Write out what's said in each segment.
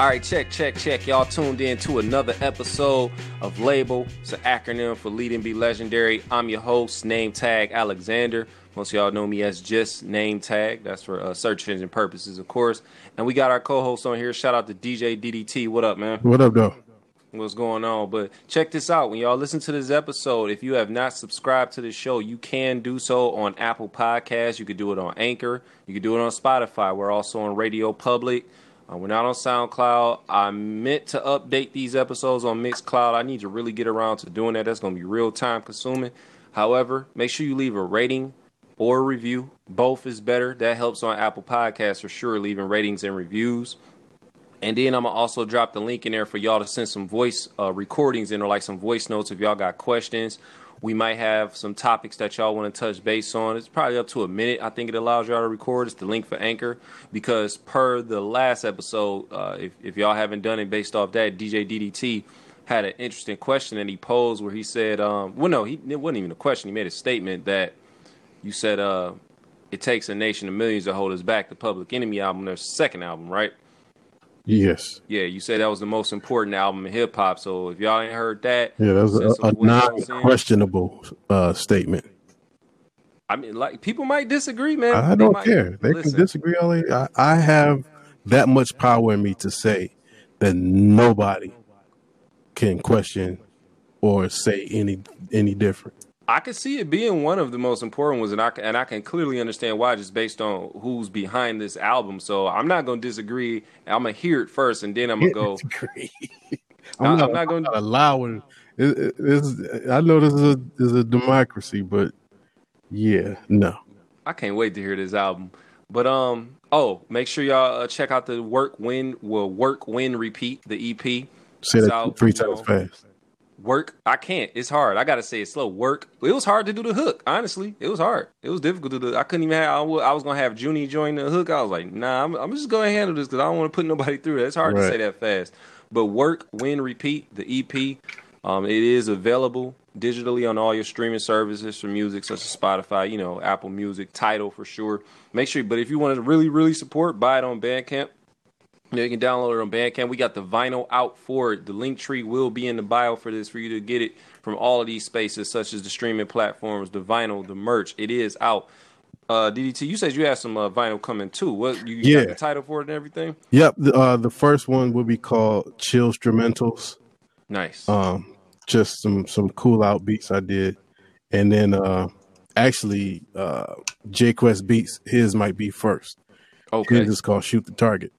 All right, check. Y'all tuned in to another episode of Label. It's an acronym for Lead and Be Legendary. I'm your host, Nametag Alexander. Most of y'all know me as just Nametag. That's for search engine purposes, of course. And we got our co-host on here. Shout out to DJ DDT. What up, man? What up, though? What's going on? But check this out. When y'all listen to this episode, if you have not subscribed to this show, you can do so on Apple Podcasts. You could do it on Anchor. You could do it on Spotify. We're also on Radio Public. We're not on SoundCloud. I meant to update these episodes on MixCloud. I need to really get around to doing that. That's going to be real time consuming. However, make sure you leave a rating or a review. Both is better. That helps on Apple Podcasts for sure, leaving ratings and reviews. And then I'm going to also drop the link in there for y'all to send some voice recordings in, or like some voice notes if y'all got questions. We might have some topics that y'all want to touch base on. It's probably up to a minute. I think it allows y'all to record. It's the link for Anchor, because per the last episode, if y'all haven't done it, based off that, DJ DDT had an interesting question that he posed where he said, it wasn't even a question. He made a statement that you said, it takes a nation of millions to hold us back. The Public Enemy album, their second album, right? Yes. Yeah, you said that was the most important album in hip hop. So if y'all ain't heard that, yeah, that's a non-questionable statement. I mean, like, people might disagree, man. I don't care. They can disagree all they. I have that much power in me to say that nobody can question or say any different. I could see it being one of the most important ones, and I can clearly understand why, just based on who's behind this album. So I'm not going to disagree. I'm going to hear it first, and then I'm going to go. I'm not going to allow it. I know this is a democracy, but yeah, no. I can't wait to hear this album. But make sure y'all check out the Work, Win, Repeat, the EP. Say that three times fast. Work. I can't. It's hard. I got to say it slow. Work. It was hard to do the hook. Honestly, it was hard. It was difficult to do. I couldn't even I was going to have Junie join the hook. I was like, nah, I'm just going to handle this because I don't want to put nobody through that. It's hard to say that fast. But Work, Win, Repeat, the EP. It is available digitally on all your streaming services for music, such as Spotify, Apple Music, Tidal for sure. Make sure. But if you want to really, really support, buy it on Bandcamp. You can download it on Bandcamp. We got the vinyl out for it. The link tree will be in the bio for this, for you to get it from all of these spaces, such as the streaming platforms, the vinyl, the merch. It is out. DDT, you said you had some vinyl coming too. What you got the title for it and everything? Yep. The first one will be called Chill Chillstrumentals. Nice. Just some cool out beats I did, and then J Quest Beatz, his might be first. Okay. His is called Shoot the Target.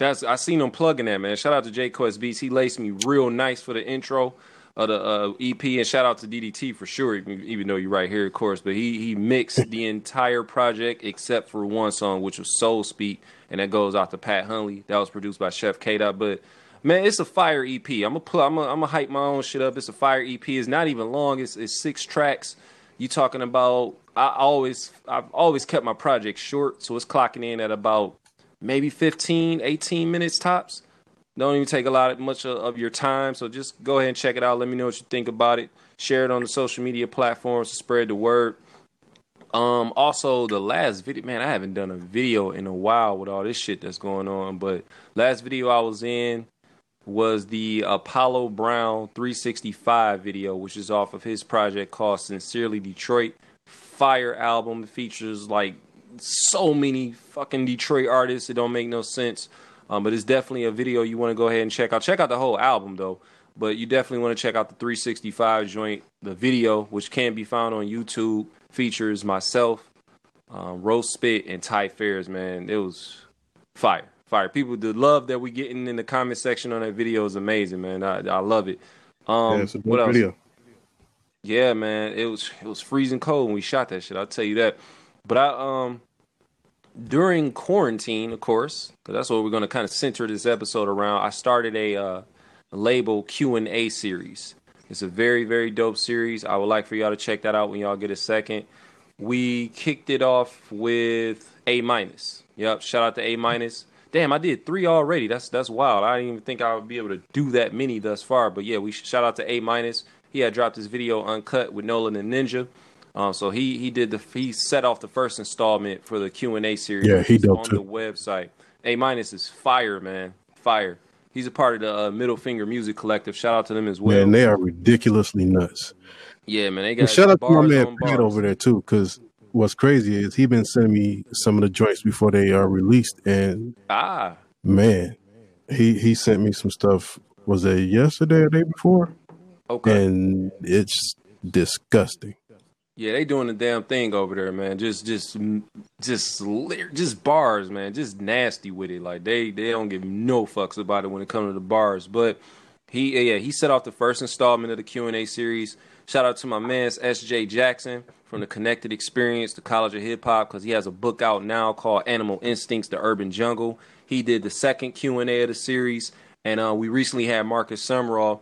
I seen him plugging that, man. Shout out to J Quest Beatz. He laced me real nice for the intro of the EP, and shout out to DDT for sure, even though you're right here, of course. But he mixed the entire project except for one song, which was Soul Speak, and that goes out to Pat Hunley. That was produced by Chef K Dot. But man, it's a fire EP. I'm gonna hype my own shit up. It's a fire EP. It's not even long. It's 6 tracks. You talking about? I've always kept my project short, so it's clocking in at about maybe 15, 18 minutes tops. Don't even take much of your time. So just go ahead and check it out. Let me know what you think about it. Share it on the social media platforms to spread the word. Also, the last video, man, I haven't done a video in a while with all this shit that's going on. But last video I was in was the Apollo Brown 365 video, which is off of his project called Sincerely Detroit. Fire album. It features like so many fucking Detroit artists, it don't make no sense, but it's definitely a video you want to go ahead and check out the whole album though, but you definitely want to check out the 365 joint. The video, which can be found on YouTube, features myself, Roast Spit, and Ty Fairs. Man, it was fire. People, the love that we getting in the comment section on that video is amazing, man. I love it. Yeah, it's a good video. Else? Yeah, man, it was freezing cold when we shot that shit, I'll tell you that. But I during quarantine, of course, because that's what we're going to kind of center this episode around, I started a label Q&A series. It's a very, very dope series. I would like for y'all to check that out when y'all get a second. We kicked it off with A minus. Yep, shout out to A minus. Damn, I did 3 already. That's wild. I didn't even think I would be able to do that many thus far. But yeah, we shout out to A minus. He had dropped his video uncut with Nolan and Ninja. So he set off the first installment for the Q&A series. Yeah, he dope on too. The website. A minus is fire, man. fire. He's a part of the Middle Finger Music Collective. Shout out to them as well. Man, they are ridiculously nuts. Yeah, man. They got shout out to my man Pat over there too, because what's crazy is he been sending me some of the joints before they are released, and man, he sent me some stuff. Was it yesterday or the day before? Okay, and it's disgusting. Yeah, they doing the damn thing over there, man. Just bars, man. Just nasty with it. Like they don't give no fucks about it when it comes to the bars. But he set off the first installment of the Q&A series. Shout out to my man S.J. Jackson from the Connected Experience, the College of Hip Hop, because he has a book out now called Animal Instincts: The Urban Jungle. He did the second Q&A of the series, and we recently had Marcus Sumrall.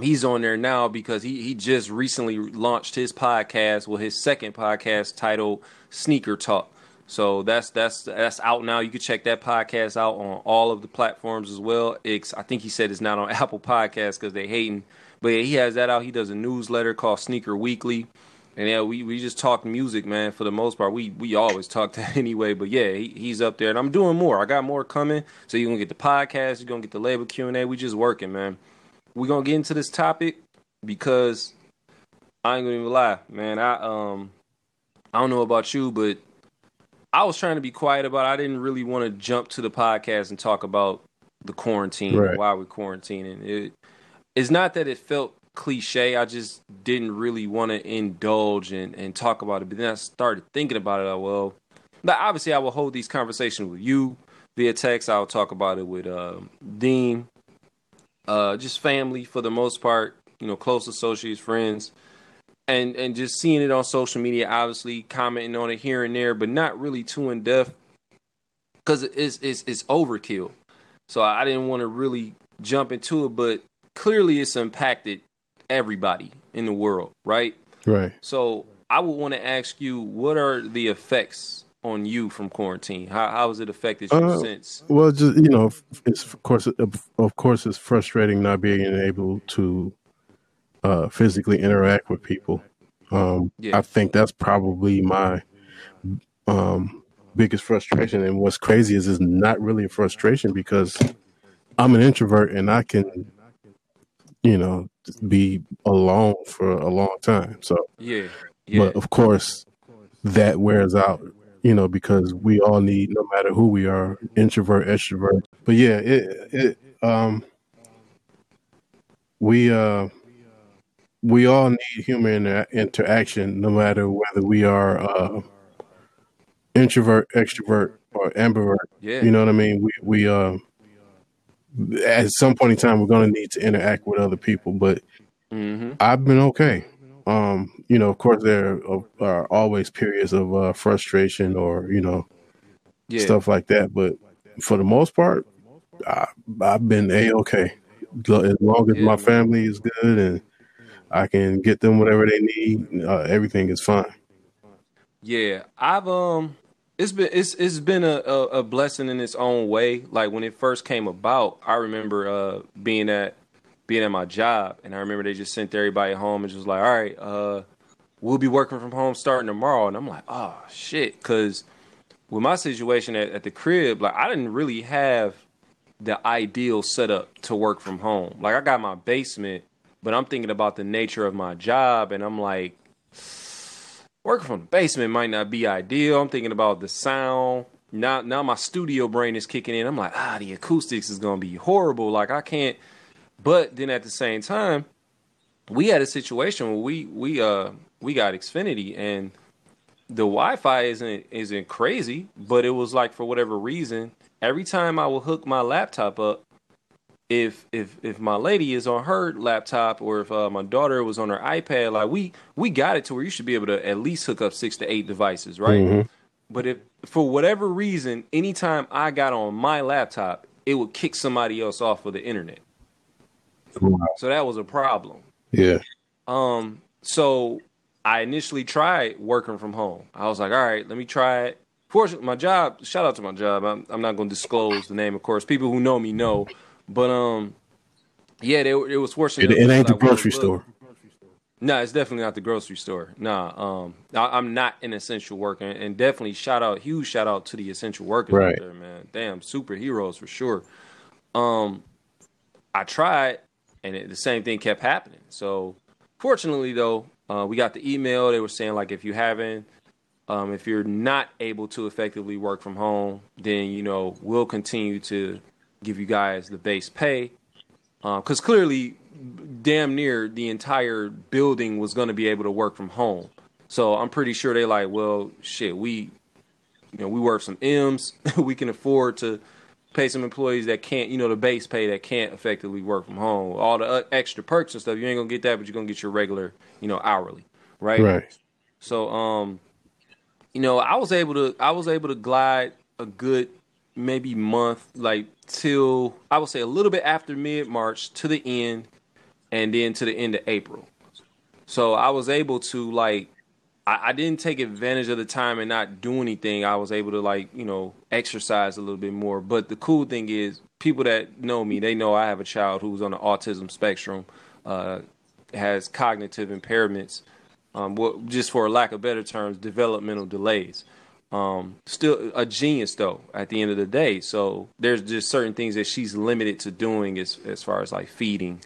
He's on there now because he just recently launched his podcast, well, his second podcast titled Sneaker Talk. So that's out now. You can check that podcast out on all of the platforms as well. I think he said it's not on Apple Podcasts because they hating. But yeah, he has that out. He does a newsletter called Sneaker Weekly. And yeah, we just talk music, man, for the most part. We always talk that anyway. But yeah, he's up there. And I'm doing more. I got more coming. So you're going to get the podcast. You're going to get the label Q&A. We just working, man. We're going to get into this topic because I ain't going to even lie, man. I don't know about you, but I was trying to be quiet about it. I didn't really want to jump to the podcast and talk about the quarantine, right, why we're quarantining. It's not that it felt cliche. I just didn't really want to indulge and talk about it. But then I started thinking about it. Obviously, I will hold these conversations with you via text. I'll talk about it with Dean. Just family for the most part, you know, close associates, friends, and just seeing it on social media, obviously commenting on it here and there, but not really too in depth because it's overkill. So I didn't want to really jump into it, but clearly it's impacted everybody in the world, right? Right. So I would want to ask you, what are the effects on you from quarantine? How has it affected you since? Well, just, you know, it's of course it's frustrating not being able to physically interact with people. I think that's probably my biggest frustration. And what's crazy is it's not really a frustration because I'm an introvert and I can, you know, be alone for a long time. So yeah. But of course that wears out. You know, because we all need, no matter who we are, introvert, extrovert. But yeah, we all need human interaction, no matter whether we are introvert, extrovert, or ambivert. Yeah. You know what I mean? We at some point in time, we're going to need to interact with other people. But I've been okay. You know, of course, there are always periods of frustration or, you know, stuff like that. But for the most part, I've been A-okay. As long as my family is good and I can get them whatever they need, everything is fine. Yeah, I've it's been a blessing in its own way. Like when it first came about, I remember being at my job, and I remember they just sent everybody home and just like, all right, we'll be working from home starting tomorrow. And I'm like, oh shit, because with my situation at the crib, like I didn't really have the ideal setup to work from home. Like I got my basement, but I'm thinking about the nature of my job, and I'm like, working from the basement might not be ideal. I'm thinking about the sound. Now my studio brain is kicking in. I'm like, the acoustics is gonna be horrible. Like I can't. But then at the same time, we had a situation where we got Xfinity and the Wi-Fi isn't crazy, but it was like for whatever reason, every time I will hook my laptop up, if my lady is on her laptop or if my daughter was on her iPad, like we got it to where you should be able to at least hook up 6 to 8 devices, right? Mm-hmm. But if for whatever reason, anytime I got on my laptop, it would kick somebody else off of the internet. So that was a problem. Yeah. So I initially tried working from home. I was like, all right, let me try it. Fortunately, my job, shout out to my job. I'm not going to disclose the name, of course. People who know me know. But, yeah, it was fortunate. It ain't the grocery store. No, it's definitely not the grocery store. Nah, I'm not an essential worker. And definitely huge shout out to the essential workers out there, man. Damn, superheroes for sure. I tried, and the same thing kept happening. So fortunately, though, we got the email. They were saying, like, if you're not able to effectively work from home, then, you know, we'll continue to give you guys the base pay. Because clearly, damn near the entire building was going to be able to work from home. So I'm pretty sure they're like, well, shit, we worth some M's. We can afford to pay some employees that can't, the base pay that can't effectively work from home. All the extra perks and stuff, you ain't going to get that, but you're going to get your regular, hourly. Right. Right. So, I was able to glide a good maybe month, like till I would say a little bit after mid-March to the end, and then to the end of April. So I was able to I didn't take advantage of the time and not do anything. I was able to exercise a little bit more. But the cool thing is, people that know me, they know I have a child who's on the autism spectrum, has cognitive impairments. Just for lack of better terms, developmental delays. Still a genius, though, at the end of the day. So there's just certain things that she's limited to doing as far as like feeding,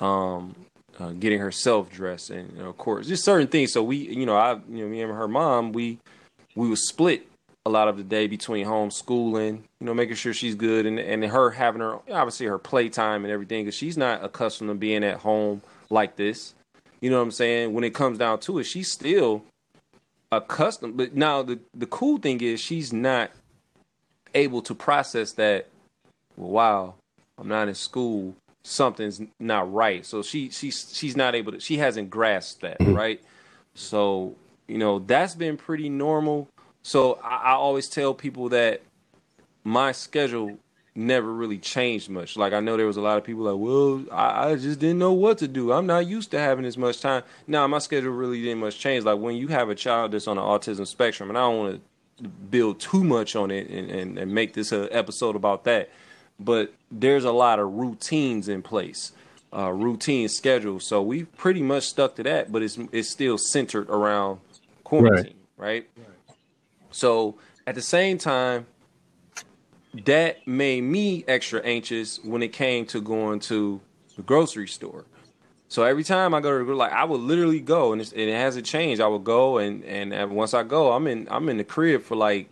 getting herself dressed, and of course, just certain things. So we, me and her mom, we would split a lot of the day between homeschooling, making sure she's good, and her having her, obviously, her playtime and everything, because she's not accustomed to being at home like this. You know what I'm saying? When it comes down to it, she's still accustomed. But now the cool thing is, she's not able to process that, well, wow, I'm not in school. Something's not right. So she's not able to. She hasn't grasped that, right? So, that's been pretty normal. So I always tell people that my schedule never really changed much. Like, I know there was a lot of people like, well, I just didn't know what to do. I'm not used to having this much time. Now, my schedule really didn't much change. Like, when you have a child that's on the autism spectrum, and I don't want to build too much on it and make this an episode about that, but there's a lot of routines in place, routine schedules. So we've pretty much stuck to that, but it's still centered around quarantine, right? So at the same time, that made me extra anxious when it came to going to the grocery store. So every time I go to I would literally go, and it hasn't changed. I would go, and once I go, I'm in the crib for like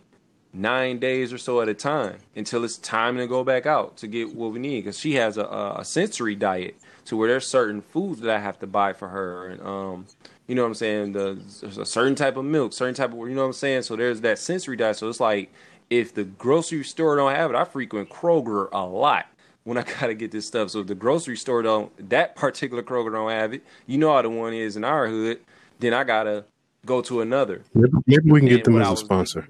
9 days or so at a time until it's time to go back out to get what we need, because she has a sensory diet to where there's certain foods that I have to buy for her, and you know what I'm saying, there's a certain type of milk, certain type of, you know what I'm saying. So there's that sensory diet. So it's like, if the grocery store don't have it, I frequent Kroger a lot when I gotta get this stuff. So if the grocery store that particular Kroger don't have it, how the one is in our hood, then I gotta go to another. Maybe we can get them as a sponsor.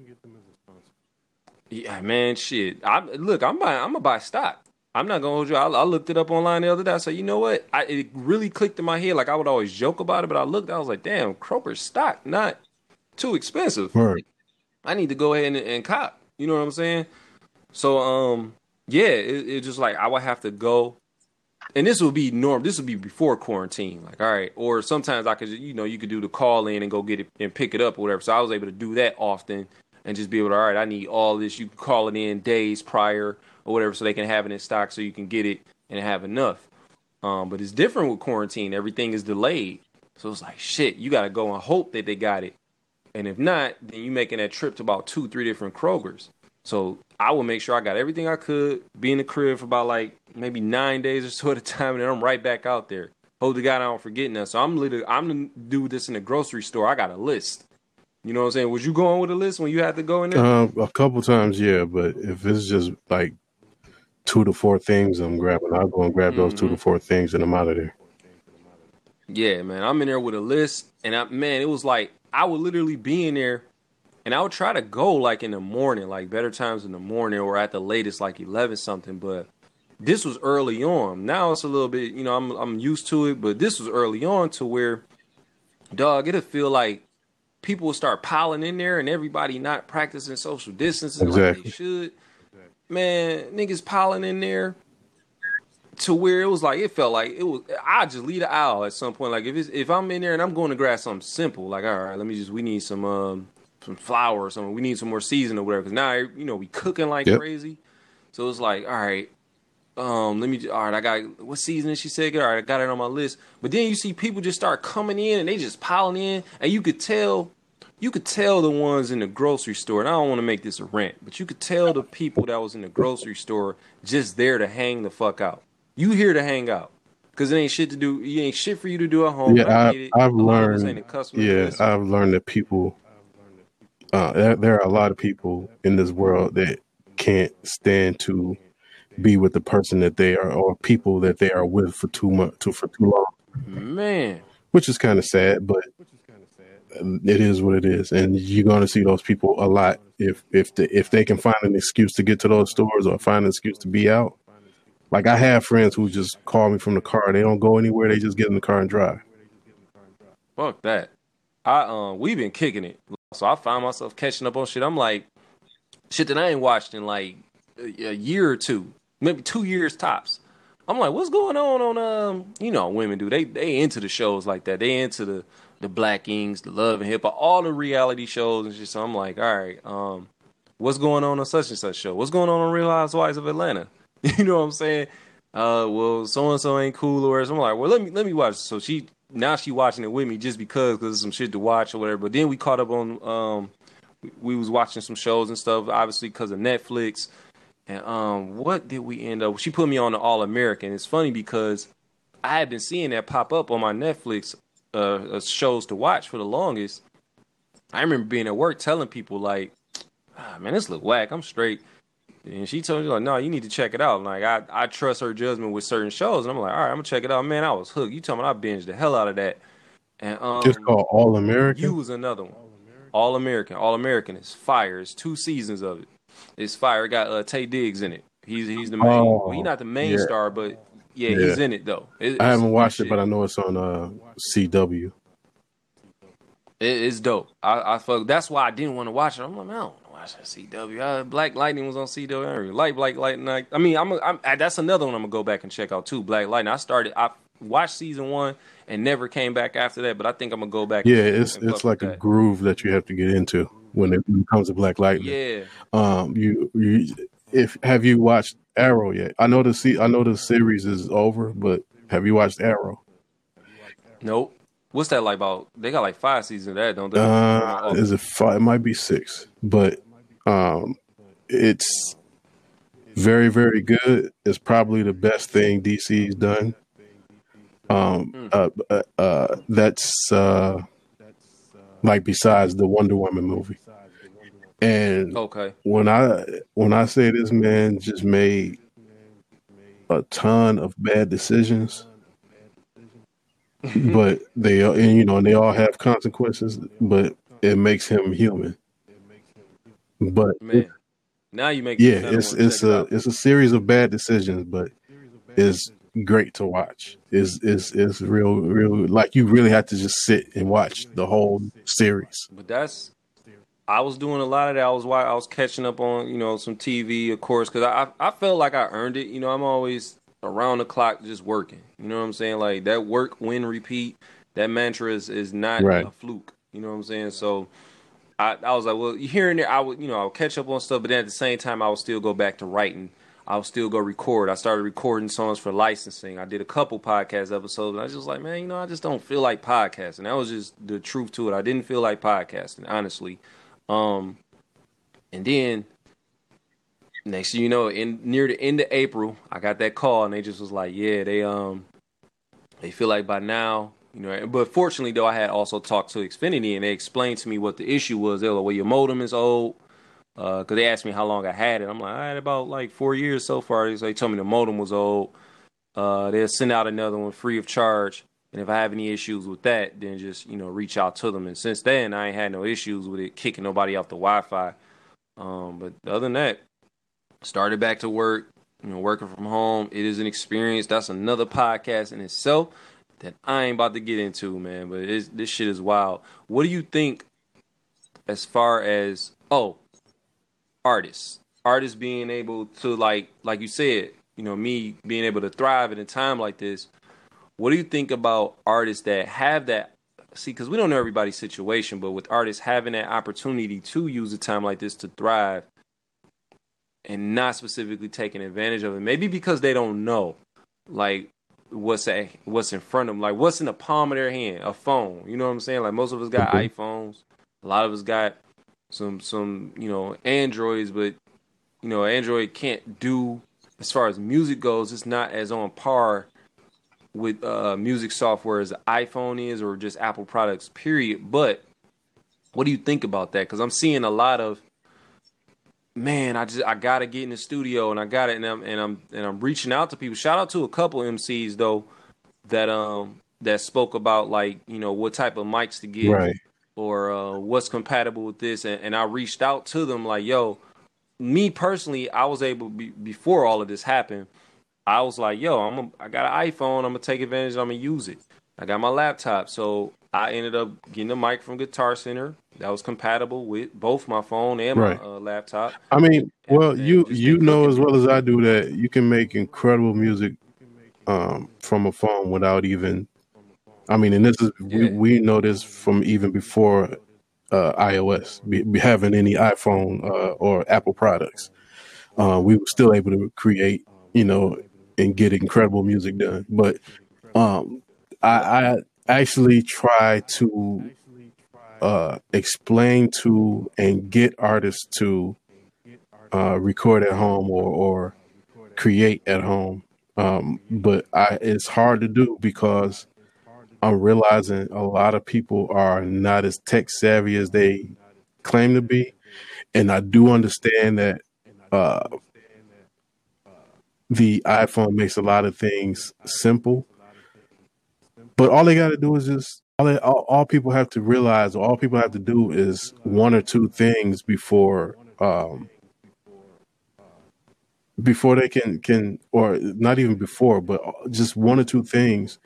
Yeah, man, shit. I'm gonna buy stock. I'm not gonna hold you. I looked it up online the other day. I said, you know what? It really clicked in my head. Like, I would always joke about it, but I looked. I was like, damn, Kroger stock not too expensive. Right. I need to go ahead and cop. You know what I'm saying? So, it just like, I would have to go, and this would be normal. This would be before quarantine. Like, all right. Or sometimes I could, you could do the call in and go get it and pick it up or whatever. So I was able to do that often and just be able to, all right, I need all this. You can call it in days prior or whatever, so they can have it in stock so you can get it and have enough. But it's different with quarantine. Everything is delayed. So it's like, shit, you got to go and hope that they got it. And if not, then you making that trip to about 2-3 different Krogers. So I would make sure I got everything I could, be in the crib for about like maybe 9 days or so at a time, and then I'm right back out there. Hope to God I don't forget nothing. So I'm gonna do this in the grocery store. I got a list. You know what I'm saying? Was you going with a list when you had to go in there? A couple times, yeah. But if it's just like 2 to 4 things I'm grabbing, I'll go and grab those 2 to 4 things, and I'm out of there. Yeah, man. I'm in there with a list, and it was like, I would literally be in there, and I would try to go like in the morning, like better times in the morning, or at the latest like 11 something. But this was early on. Now it's a little bit, I'm used to it, but this was early on to where, dog, it'll feel like people will start piling in there and everybody not practicing social distancing like they should. Man, niggas piling in there to where it was like, it felt like it was, I just leave the aisle at some point. Like, if I'm in there and I'm going to grab something simple, like, all right, we need some flour or something. We need some more season or whatever. Cause now, we cooking like crazy. So it's like, all right, I got, what season did she say? All right, I got it on my list. But then you see people just start coming in and they just piling in, and you could tell the ones in the grocery store, and I don't want to make this a rant, but you could tell the people that was in the grocery store just there to hang the fuck out. You here to hang out. Because it ain't shit to do. It ain't shit for you to do at home. Yeah, I've learned that people, there are a lot of people in this world that can't stand to be with the person that they are, or people that they are with for too long. Man. Which is kind of sad, but it is what it is. And you're going to see those people a lot. If they can find an excuse to get to those stores or find an excuse to be out. Like, I have friends who just call me from the car. They don't go anywhere. They just get in the car and drive. Fuck that. We've been kicking it. So I find myself catching up on shit. I'm like, shit that I ain't watched in like a year or two, maybe 2 years tops. I'm like, what's going on? You know, women do. They into the shows like that. They into the Black Ings, the Love and Hip Hop, all the reality shows and shit. So I'm like, all right, what's going on such and such show? What's going on Real Housewives of Atlanta? You know what I'm saying? Well, so-and-so ain't cool, or so I'm like, well, let me watch. So she watching it with me just because there's some shit to watch or whatever. But then we caught up on, we was watching some shows and stuff, obviously because of Netflix. And what did we end up? She put me on the All American. It's funny because I had been seeing that pop up on my Netflix shows to watch for the longest. I remember being at work telling people like, man, this look whack. I'm straight. And she told me, like, no, you need to check it out. Like, I trust her judgment with certain shows. And I'm like, all right, I'm going to check it out. Man, I was hooked. You talking about I binged the hell out of that. And it's called All American? You was another one. All American. All American is fire. It's 2 seasons of it. It's fire. It got Tay Diggs in it. He's the main. Well, he's not the main star, but, yeah, he's in it, though. I haven't watched it, but I know it's on CW. It's dope. That's why I didn't want to watch it. I'm like, no. CW. Black Lightning was on CW. I really like Black Lightning. That's another one I'm gonna go back and check out too. Black Lightning. I watched season 1 and never came back after that. But I think I'm gonna go back. Yeah, it's like a groove that you have to get into when it comes to Black Lightning. Yeah. Have you watched Arrow yet? I know the series is over, but have you watched Arrow? Nope. What's that like about? They got like 5 seasons of that, don't they? Is it 5? It might be 6, but. It's very, very good. It's probably the best thing DC's done. That's like besides the Wonder Woman movie. And okay, when I say this man just made a ton of bad decisions, but they all have consequences. But it makes him human. But man, now you make it's a series of bad decisions, but it's great to watch. It's real like you really have to just sit and watch the whole series. But I was doing a lot of that. I was catching up on some TV, of course, because I felt like I earned it. I'm always around the clock just working. You know what I'm saying? Like that work, win, repeat. That mantra is not a fluke. You know what I'm saying? So. I was like, well, here and there, I would catch up on stuff, but then at the same time, I would still go back to writing. I would still go record. I started recording songs for licensing. I did a couple podcast episodes, and I was just like, man, I just don't feel like podcasting. That was just the truth to it. I didn't feel like podcasting, honestly. And then next thing you know, near the end of April, I got that call, and they just was like, yeah, they feel like by now. But fortunately, though, I had also talked to Xfinity, and they explained to me what the issue was. They were like, well, your modem is old, because they asked me how long I had it. I'm like, I had about, 4 years so far. So they told me the modem was old. They'll send out another one free of charge, and if I have any issues with that, then just, reach out to them. And since then, I ain't had no issues with it kicking nobody off the Wi-Fi. But other than that, started back to work, working from home. It is an experience. That's another podcast in itself. That I ain't about to get into, man, but this shit is wild. What do you think as far as, artists? Artists being able to, like you said, me being able to thrive in a time like this. What do you think about artists that have that? See, because we don't know everybody's situation, but with artists having that opportunity to use a time like this to thrive, and not specifically taking advantage of it. Maybe because they don't know, like, what's in front of them, like what's in the palm of their hand, a phone. You know what I'm saying? Like most of us got iPhones. A lot of us got some you know, Androids, but you know, Android can't do, as far as music goes, it's not as on par with music software as the iPhone is, or just Apple products, period. But what do you think about that? Because I'm seeing a lot of, man, I gotta get in the studio, and I got it, and I'm reaching out to people. Shout out to a couple MCs though that spoke about, like, you know, what type of mics to get, right, or what's compatible with this, and I reached out to them like, yo, me personally, I was able before all of this happened, I was like, yo, I got an iPhone, I'm gonna take advantage, I'm gonna use it. I got my laptop, so I ended up getting a mic from Guitar Center that was compatible with both my phone and my laptop. I mean, well, you know as well as I do that you can make incredible music from a phone without even. I mean, and this is we know this from even before iOS, having any iPhone or Apple products. We were still able to create, you know, and get incredible music done. But I actually try to explain to and get artists to record at home or create at home. But it's hard to do because I'm realizing a lot of people are not as tech savvy as they claim to be. And I do understand that the iPhone makes a lot of things simple. But all they got to do is just all people have to realize, or all people have to do is one or two things before they can, or not even before, but just one or two things,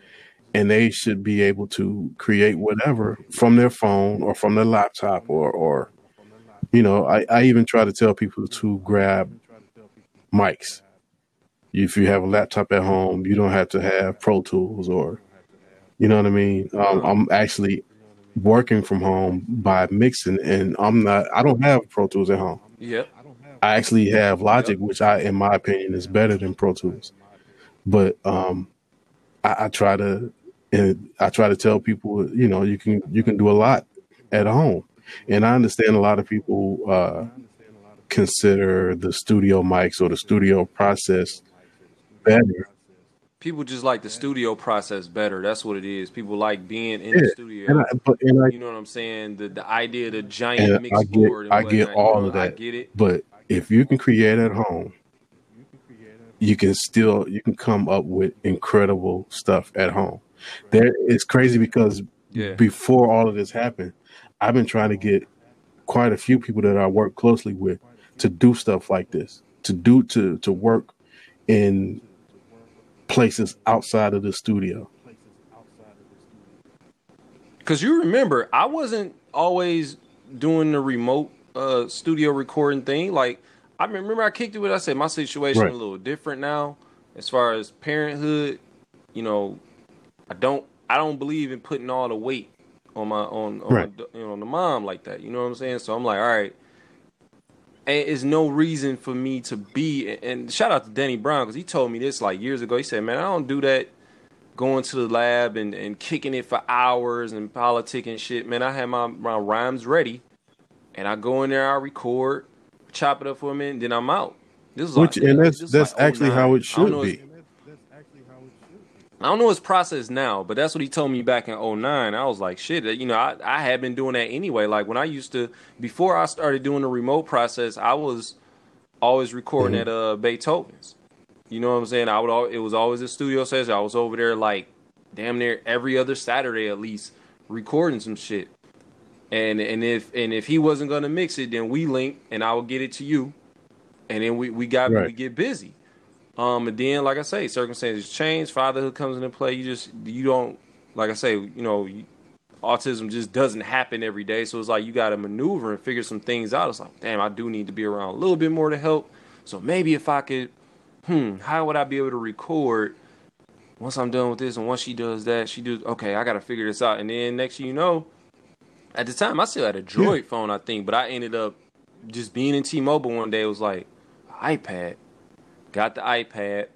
and they should be able to create whatever from their phone or from their laptop or you know, I even try to tell people to grab mics. If you have a laptop at home, you don't have to have Pro Tools or. You know what I mean? I'm actually working from home by mixing, and I don't have Pro Tools at home. Yeah. I actually have Logic, which in my opinion, is better than Pro Tools. But I try to tell people, you know, you can do a lot at home. And I understand a lot of people consider the studio mics or the studio process better. People just like the studio process better. That's what it is. People like being in the studio. And you know what I'm saying? The idea of the giant mix board. I get all of that. I get it. But if you can create at home, you can come up with incredible stuff at home. There, it's crazy because before all of this happened, I've been trying to get quite a few people that I work closely with to do stuff like this, to work in places outside of the studio. Because you remember, I wasn't always doing the remote studio recording thing. Like, I remember I kicked it with, I said, my situation is a little different now as far as parenthood. You know, I don't believe in putting all the weight on the mom like that. You know what I'm saying? So I'm like, all right. And it's no reason for me to be, and shout out to Danny Brown, because he told me this like years ago. He said, man, I don't do that going to the lab and kicking it for hours and politic and shit. Man, I have my rhymes ready, and I go in there, I record, chop it up for a minute, and then I'm out. How it should be. I don't know his process now, but that's what he told me back in 2009. I was like, shit, you know, I had been doing that anyway. Like when I used to, before I started doing the remote process, I was always recording at Beethoven's. You know what I'm saying? It was always a studio session. I was over there like damn near every other Saturday at least recording some shit. And if he wasn't going to mix it, then we linked and I would get it to you. And then we get busy. And then, like I say, circumstances change. Fatherhood comes into play. You don't, like I say, you know, autism just doesn't happen every day. So it's like you got to maneuver and figure some things out. It's like, damn, I do need to be around a little bit more to help. So maybe if I could, how would I be able to record once I'm done with this? And once she does that, okay, I got to figure this out. And then next thing you know, at the time, I still had a Droid phone, I think, but I ended up just being in T-Mobile one day. It was like, iPad. Got the iPad.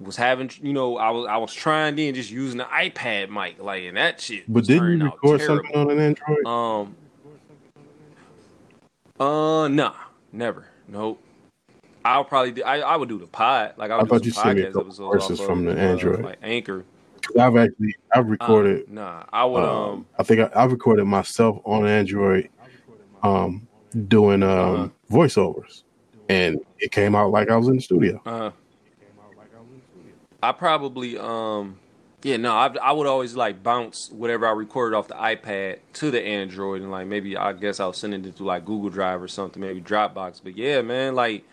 Was having, you know, I was trying then just using the iPad mic, like, and that shit. But didn't you record something on an Android? Nah, never. Nope. I'll probably do, I would do the pod. Like, I thought you sent me a couple verses from the Android, like Anchor. I've recorded. I would. I think I recorded myself on Android, doing voiceovers, and it came out like I was in the studio. I probably I would always like bounce whatever I recorded off the iPad to the Android, and like maybe I guess I was sending it to like Google Drive or something, maybe Dropbox. But yeah, man, like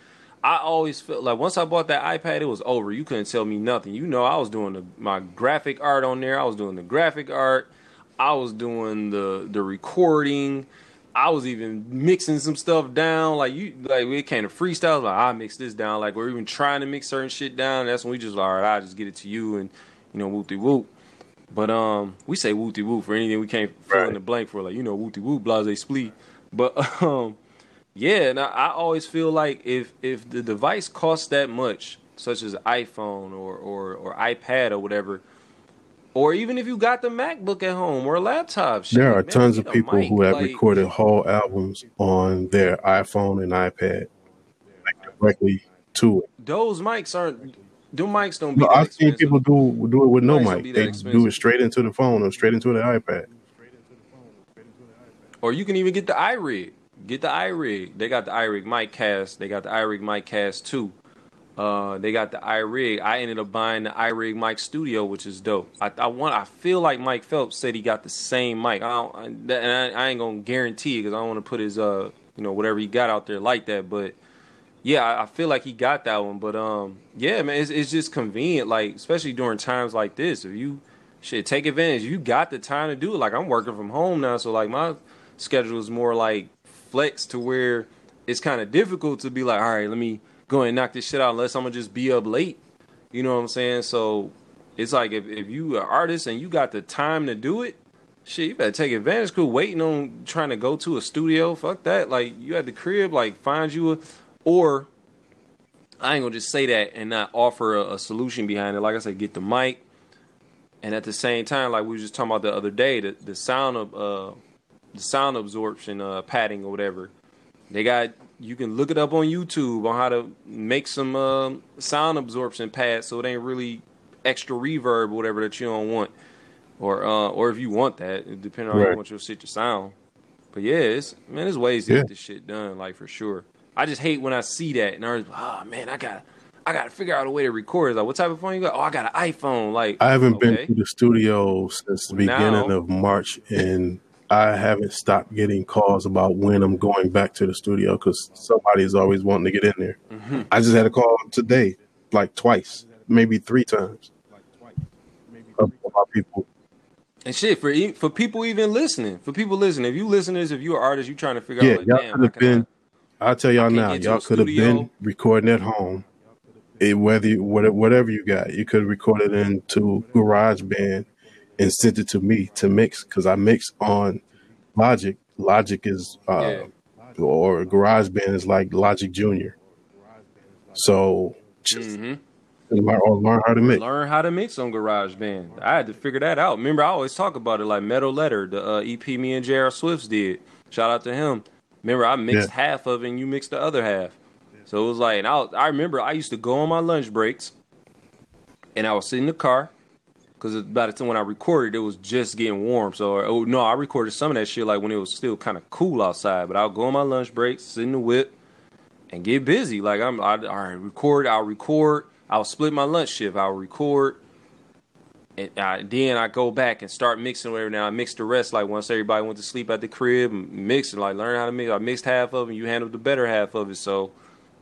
I always felt like once I bought that iPad, it was over. You couldn't tell me nothing. You know, I was doing my graphic art on there. I was doing the graphic art. I was doing the recording. I was even mixing some stuff down, like it came to freestyle. Like I mix this down, like we're even trying to mix certain shit down. That's when we just all right, I just get it to you, and you know, whoop de whoop. But we say whoop de whoop for anything we can't fill in the blank for, like, you know, whoop de whoop, blase splee. But yeah, and I always feel like if the device costs that much, such as iPhone or iPad or whatever. Or even if you got the MacBook at home or a laptop. Shit, there are tons of people who have recorded whole albums on their iPhone and iPad, like directly to it. Those mics aren't. Them mics don't be. No, I've seen people do it with no mic. They do it straight into the phone or straight into the iPad. Or you can even get the iRig. Get the iRig. They got the iRig Mic Cast. They got the iRig Mic Cast 2. They got the iRig. I ended up buying the iRig Mic Studio, which is dope. I feel like Mike Phelps said he got the same mic. I ain't gonna guarantee it because I don't want to put his whatever he got out there like that. But yeah, I feel like he got that one. But yeah, man, it's just convenient. Like especially during times like this, if you take advantage. You got the time to do it. Like I'm working from home now, so like my schedule is more like flex to where it's kind of difficult to be like, all right, let me go and knock this shit out unless I'm gonna just be up late, you know what I'm saying? So it's like if you an artist and you got the time to do it, shit, you better take advantage. Cool, waiting on trying to go to a studio, fuck that. Like you at the crib, like find you or I ain't gonna just say that and not offer a solution behind it. Like I said, get the mic, and at the same time, like we were just talking about the other day, the sound of the sound absorption padding or whatever they got. You can look it up on YouTube on how to make some sound absorption pads so it ain't really extra reverb or whatever that you don't want. Or if you want that, depending on how you want your shit to sound. But yeah, there's ways to get this shit done, like for sure. I just hate when I see that and I was I gotta figure out a way to record. It's like, what type of phone you got? Oh, I got an iPhone. Like I haven't been to the studio since the beginning of March, and I haven't stopped getting calls about when I'm going back to the studio because somebody is always wanting to get in there. Mm-hmm. I just had a call today, like twice, maybe three times, about people. And shit, for people even listening, if you listeners, if you're an artist, you're trying to figure out, like, damn, I'll tell y'all now, y'all could have been recording at home, whatever you got. You could have recorded into GarageBand and sent it to me to mix, because I mix on Logic. Logic is or GarageBand is like Logic Junior. So just learn how to mix. Learn how to mix on GarageBand. I had to figure that out. Remember, I always talk about it, like Meadow Letter, the EP me and J.R. Swifts did. Shout out to him. Remember, I mixed half of it and you mixed the other half. So it was like, and I remember I used to go on my lunch breaks and I would sit in the car. Because by the time when I recorded, it was just getting warm. So, I recorded some of that shit like when it was still kind of cool outside. But I'll go on my lunch break, sit in the whip, and get busy. Like, I'll record. I'll split my lunch shift. I'll record. And then I go back and start mixing whatever. Now, I mix the rest. Like, once everybody went to sleep at the crib, mixing, like, learn how to mix. I mixed half of it, and you handled the better half of it. So,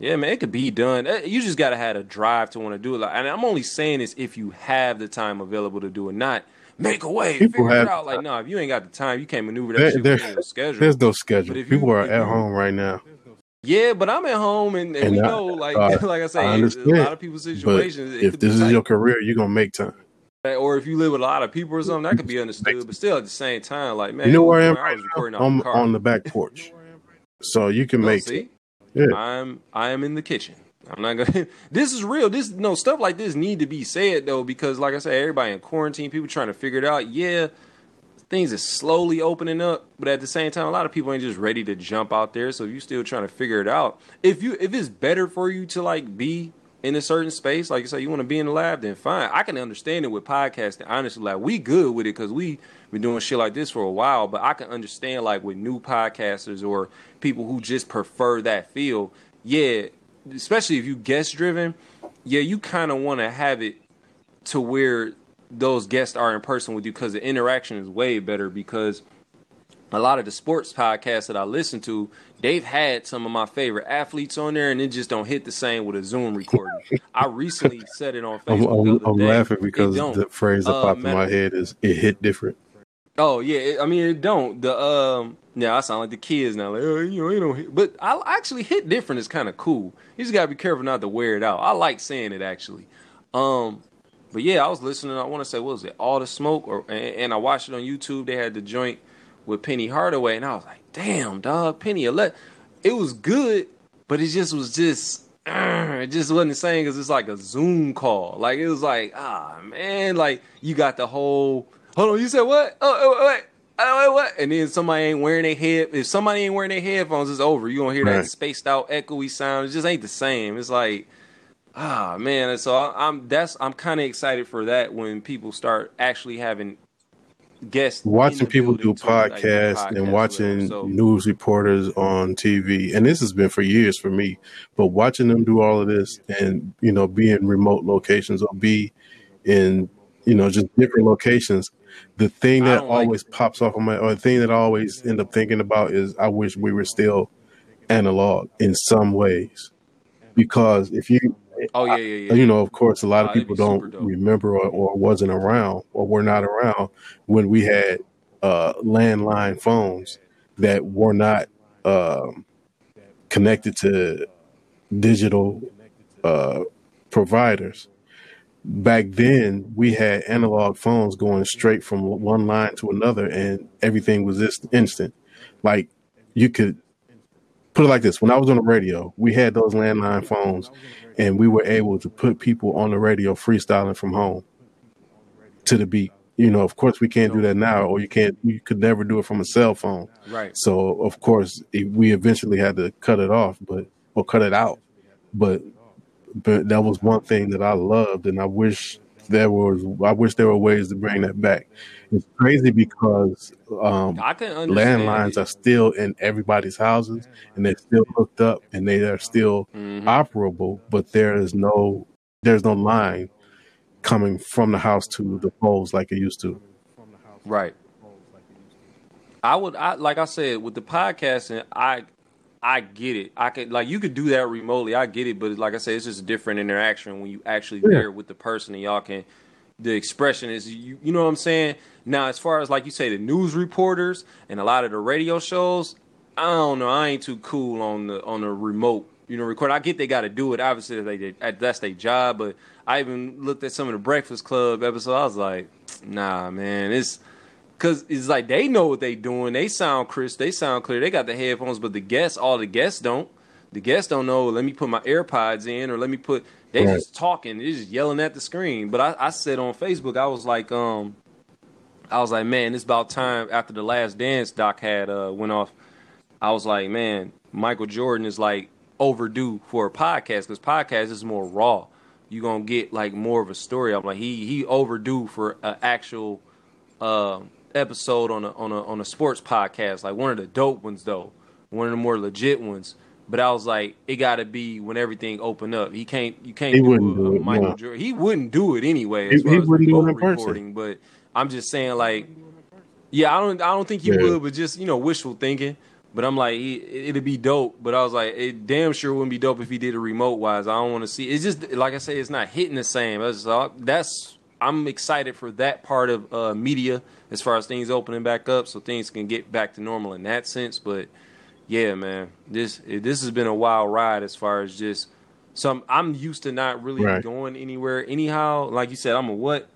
yeah, man, it could be done. You just got to have a drive to want to do it. Like, and I'm only saying this if you have the time available to do it, not make a way, figure it out. Like, if you ain't got the time, you can't maneuver that shit within your schedule. There's no schedule. People are at home right now. Yeah, but I'm at home, and we know, like I say, I understand, a lot of people's situations. If this is your career, you're going to make time. Or if you live with a lot of people or something, that could be understood. But still, at the same time, like, man, you know where I am? I'm on the back porch. So you can make Yeah. I am in the kitchen. I'm not gonna. This is real. This no stuff like this need to be said though, because like I said, everybody in quarantine, people trying to figure it out. Yeah, things are slowly opening up, but at the same time, a lot of people ain't just ready to jump out there. So if you still trying to figure it out, if it's better for you to like be in a certain space, like you say, you want to be in the lab, then fine. I can understand it with podcasting. Honestly, like we good with it because we been doing shit like this for a while. But I can understand like with new podcasters or people who just prefer that field. Yeah. Especially if you guest driven, yeah, you kind of want to have it to where those guests are in person with you because the interaction is way better. Because a lot of the sports podcasts that I listen to, they've had some of my favorite athletes on there, and it just don't hit the same with a Zoom recording. I recently said it on Facebook. I'm laughing because the phrase that popped in my head is "it hit different." Oh yeah, it don't. Yeah, I sound like the kids now. Like, oh, you don't hit. But I actually hit different is kind of cool. You just gotta be careful not to wear it out. I like saying it actually. But yeah, I was listening. I want to say, what was it? All the Smoke, and I watched it on YouTube. They had the joint with Penny Hardaway, and I was like, damn, dog, Penny. It was good, but it just wasn't the same because it's like a Zoom call. Like it was like, ah, man, like you got the whole. Hold on, you said what? Oh, wait, what? And then somebody ain't wearing their head. If somebody ain't wearing their headphones, it's over. You gonna hear that spaced out, echoey sound. It just ain't the same. It's like, ah, man. And so I'm kind of excited for that when people start actually having guests. Watching people do podcasts and watching news reporters on TV, and this has been for years for me. But watching them do all of this, and be in remote locations or be in just different locations. The thing that always pops off on my, or the thing that I always end up thinking about is I wish we were still analog in some ways, because if you, of course, a lot of people don't remember or wasn't around or were not around when we had landline phones that were not connected to digital providers. Back then, we had analog phones going straight from one line to another, and everything was just instant. Like, you could put it like this. When I was on the radio, we had those landline phones, and we were able to put people on the radio freestyling from home to the beat. Of course, we can't do that now, or you could never do it from a cell phone. Right. So, of course, we eventually had to cut it off, or cut it out. But that was one thing that I loved, and I wish there were ways to bring that back. It's crazy because landlines are still in everybody's houses, and they're still hooked up, and they are still operable. But there's no line coming from the house to the poles like it used to. Right. I like I said with the podcasting, I get it. You could do that remotely. I get it, but like I said, it's just a different interaction when you actually there with the person, and y'all can. The expression is, you know what I'm saying. Now, as far as like you say, the news reporters and a lot of the radio shows, I don't know. I ain't too cool on the remote, record. I get they got to do it. Obviously, that's their job. But I even looked at some of the Breakfast Club episodes. I was like, nah, man, it's. Because it's like they know what they doing. They sound crisp. They sound clear. They got the headphones, but all the guests don't. The guests don't know, let me put my AirPods in, or let me put... They just talking. They just yelling at the screen. But I said on Facebook, I was like, man, it's about time. After The Last Dance doc had went off, I was like, man, Michael Jordan is like overdue for a podcast, because podcast is more raw. You're going to get like more of a story. I'm like, he overdue for an actual... episode on a sports podcast, like one of the dope ones though, one of the more legit ones. But I was like, it gotta be when everything opened up. He wouldn't do it. Michael Jordan. He wouldn't do it anyway. He wouldn't do it in person. But I'm just saying, like, yeah, I don't think he would. But just wishful thinking. But I'm like, it'd be dope. But I was like, it damn sure wouldn't be dope if he did it remote wise. I don't want to see. It's just like I say, it's not hitting the same. I'm excited for that part of media as far as things opening back up, so things can get back to normal in that sense. But yeah, man, this has been a wild ride as far as just some. I'm used to not really going anywhere anyhow. Like you said, I'm not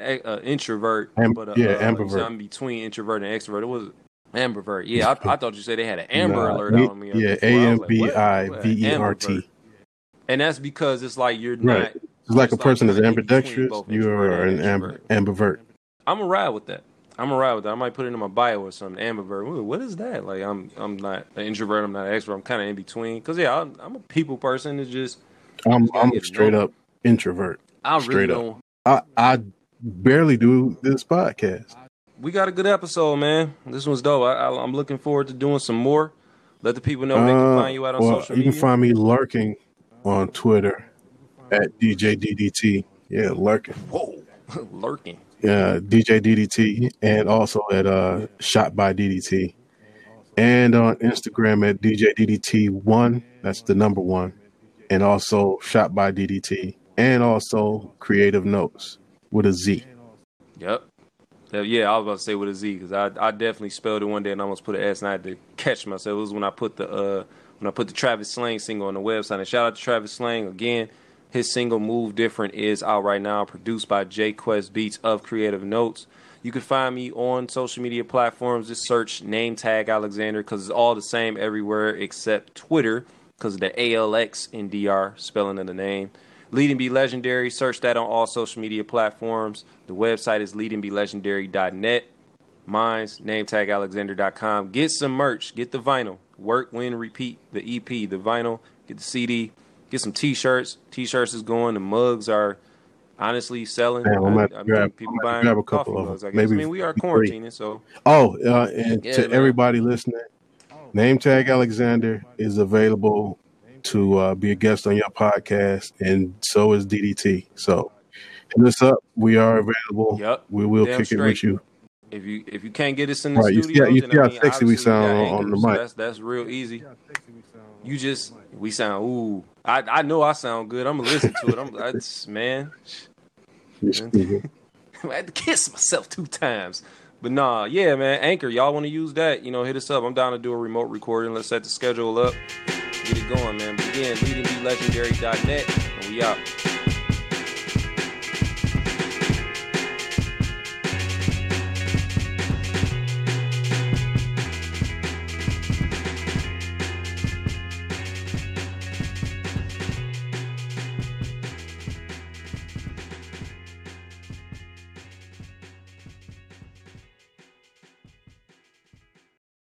an introvert, but ambiverted. I'm between introvert and extrovert. It was Ambervert. Yeah, I thought you said they had an Amber Alert on me. Yeah, AMBIVERT. Like, and that's because it's like you're not. Right. It's like a person that's ambidextrous. You are an ambivert. I'm gonna ride with that. I might put it in my bio or something. Ambivert. What is that? Like, I'm not an introvert. I'm not an extrovert. I'm kind of in between. Cause yeah, I'm a people person. It's just I'm straight up introvert. I really don't. I barely do this podcast. We got a good episode, man. This one's dope. I'm looking forward to doing some more. Let the people know they can find you out on social media. You can find me lurking on Twitter at DJ DDT. Yeah, lurking. Whoa, lurking. Yeah, DJ DDT, and also at Shot by DDT, and on Instagram at DJ DDT1. That's the number one, and also Shot by DDT, and also Creative Notes with a Z. Yep. Yeah, I was about to say with a Z because I definitely spelled it one day and almost put an S and I had to catch myself. It was when I put the Travis Slang single on the website. And shout out to Travis Slang again. His single "Move Different" is out right now, produced by J Quest Beatz of Creative Notes. You can find me on social media platforms. Just search Nametag Alexander because it's all the same everywhere except Twitter because of the ALX and DR spelling of the name. Lead and Be Legendary, search that on all social media platforms. The website is leadandbelegendary.net. Mine's nametagalexander.com. Get some merch. Get the vinyl. Work, Win, Repeat, the EP, the vinyl. Get the CD. Get some T-shirts. T-shirts is going. The mugs are honestly selling. People buying a couple coffee mugs, I guess. Maybe we are quarantining, so. Everybody listening, Nametag Alexander is available to be a guest on your podcast, and so is DDT. So hit us up. We are available. Yep. We will kick it with you. If you can't get us in the studio, you see how sexy we sound on the mic. So that's real easy. You just we sound ooh. I know I sound good. I'm gonna listen to it. I had to kiss myself 2 times. But man, Anchor, y'all want to use that? You know, hit us up. I'm down to do a remote recording. Let's set the schedule up. Get it going, man. But again, leadandbelegendary.net, and we out.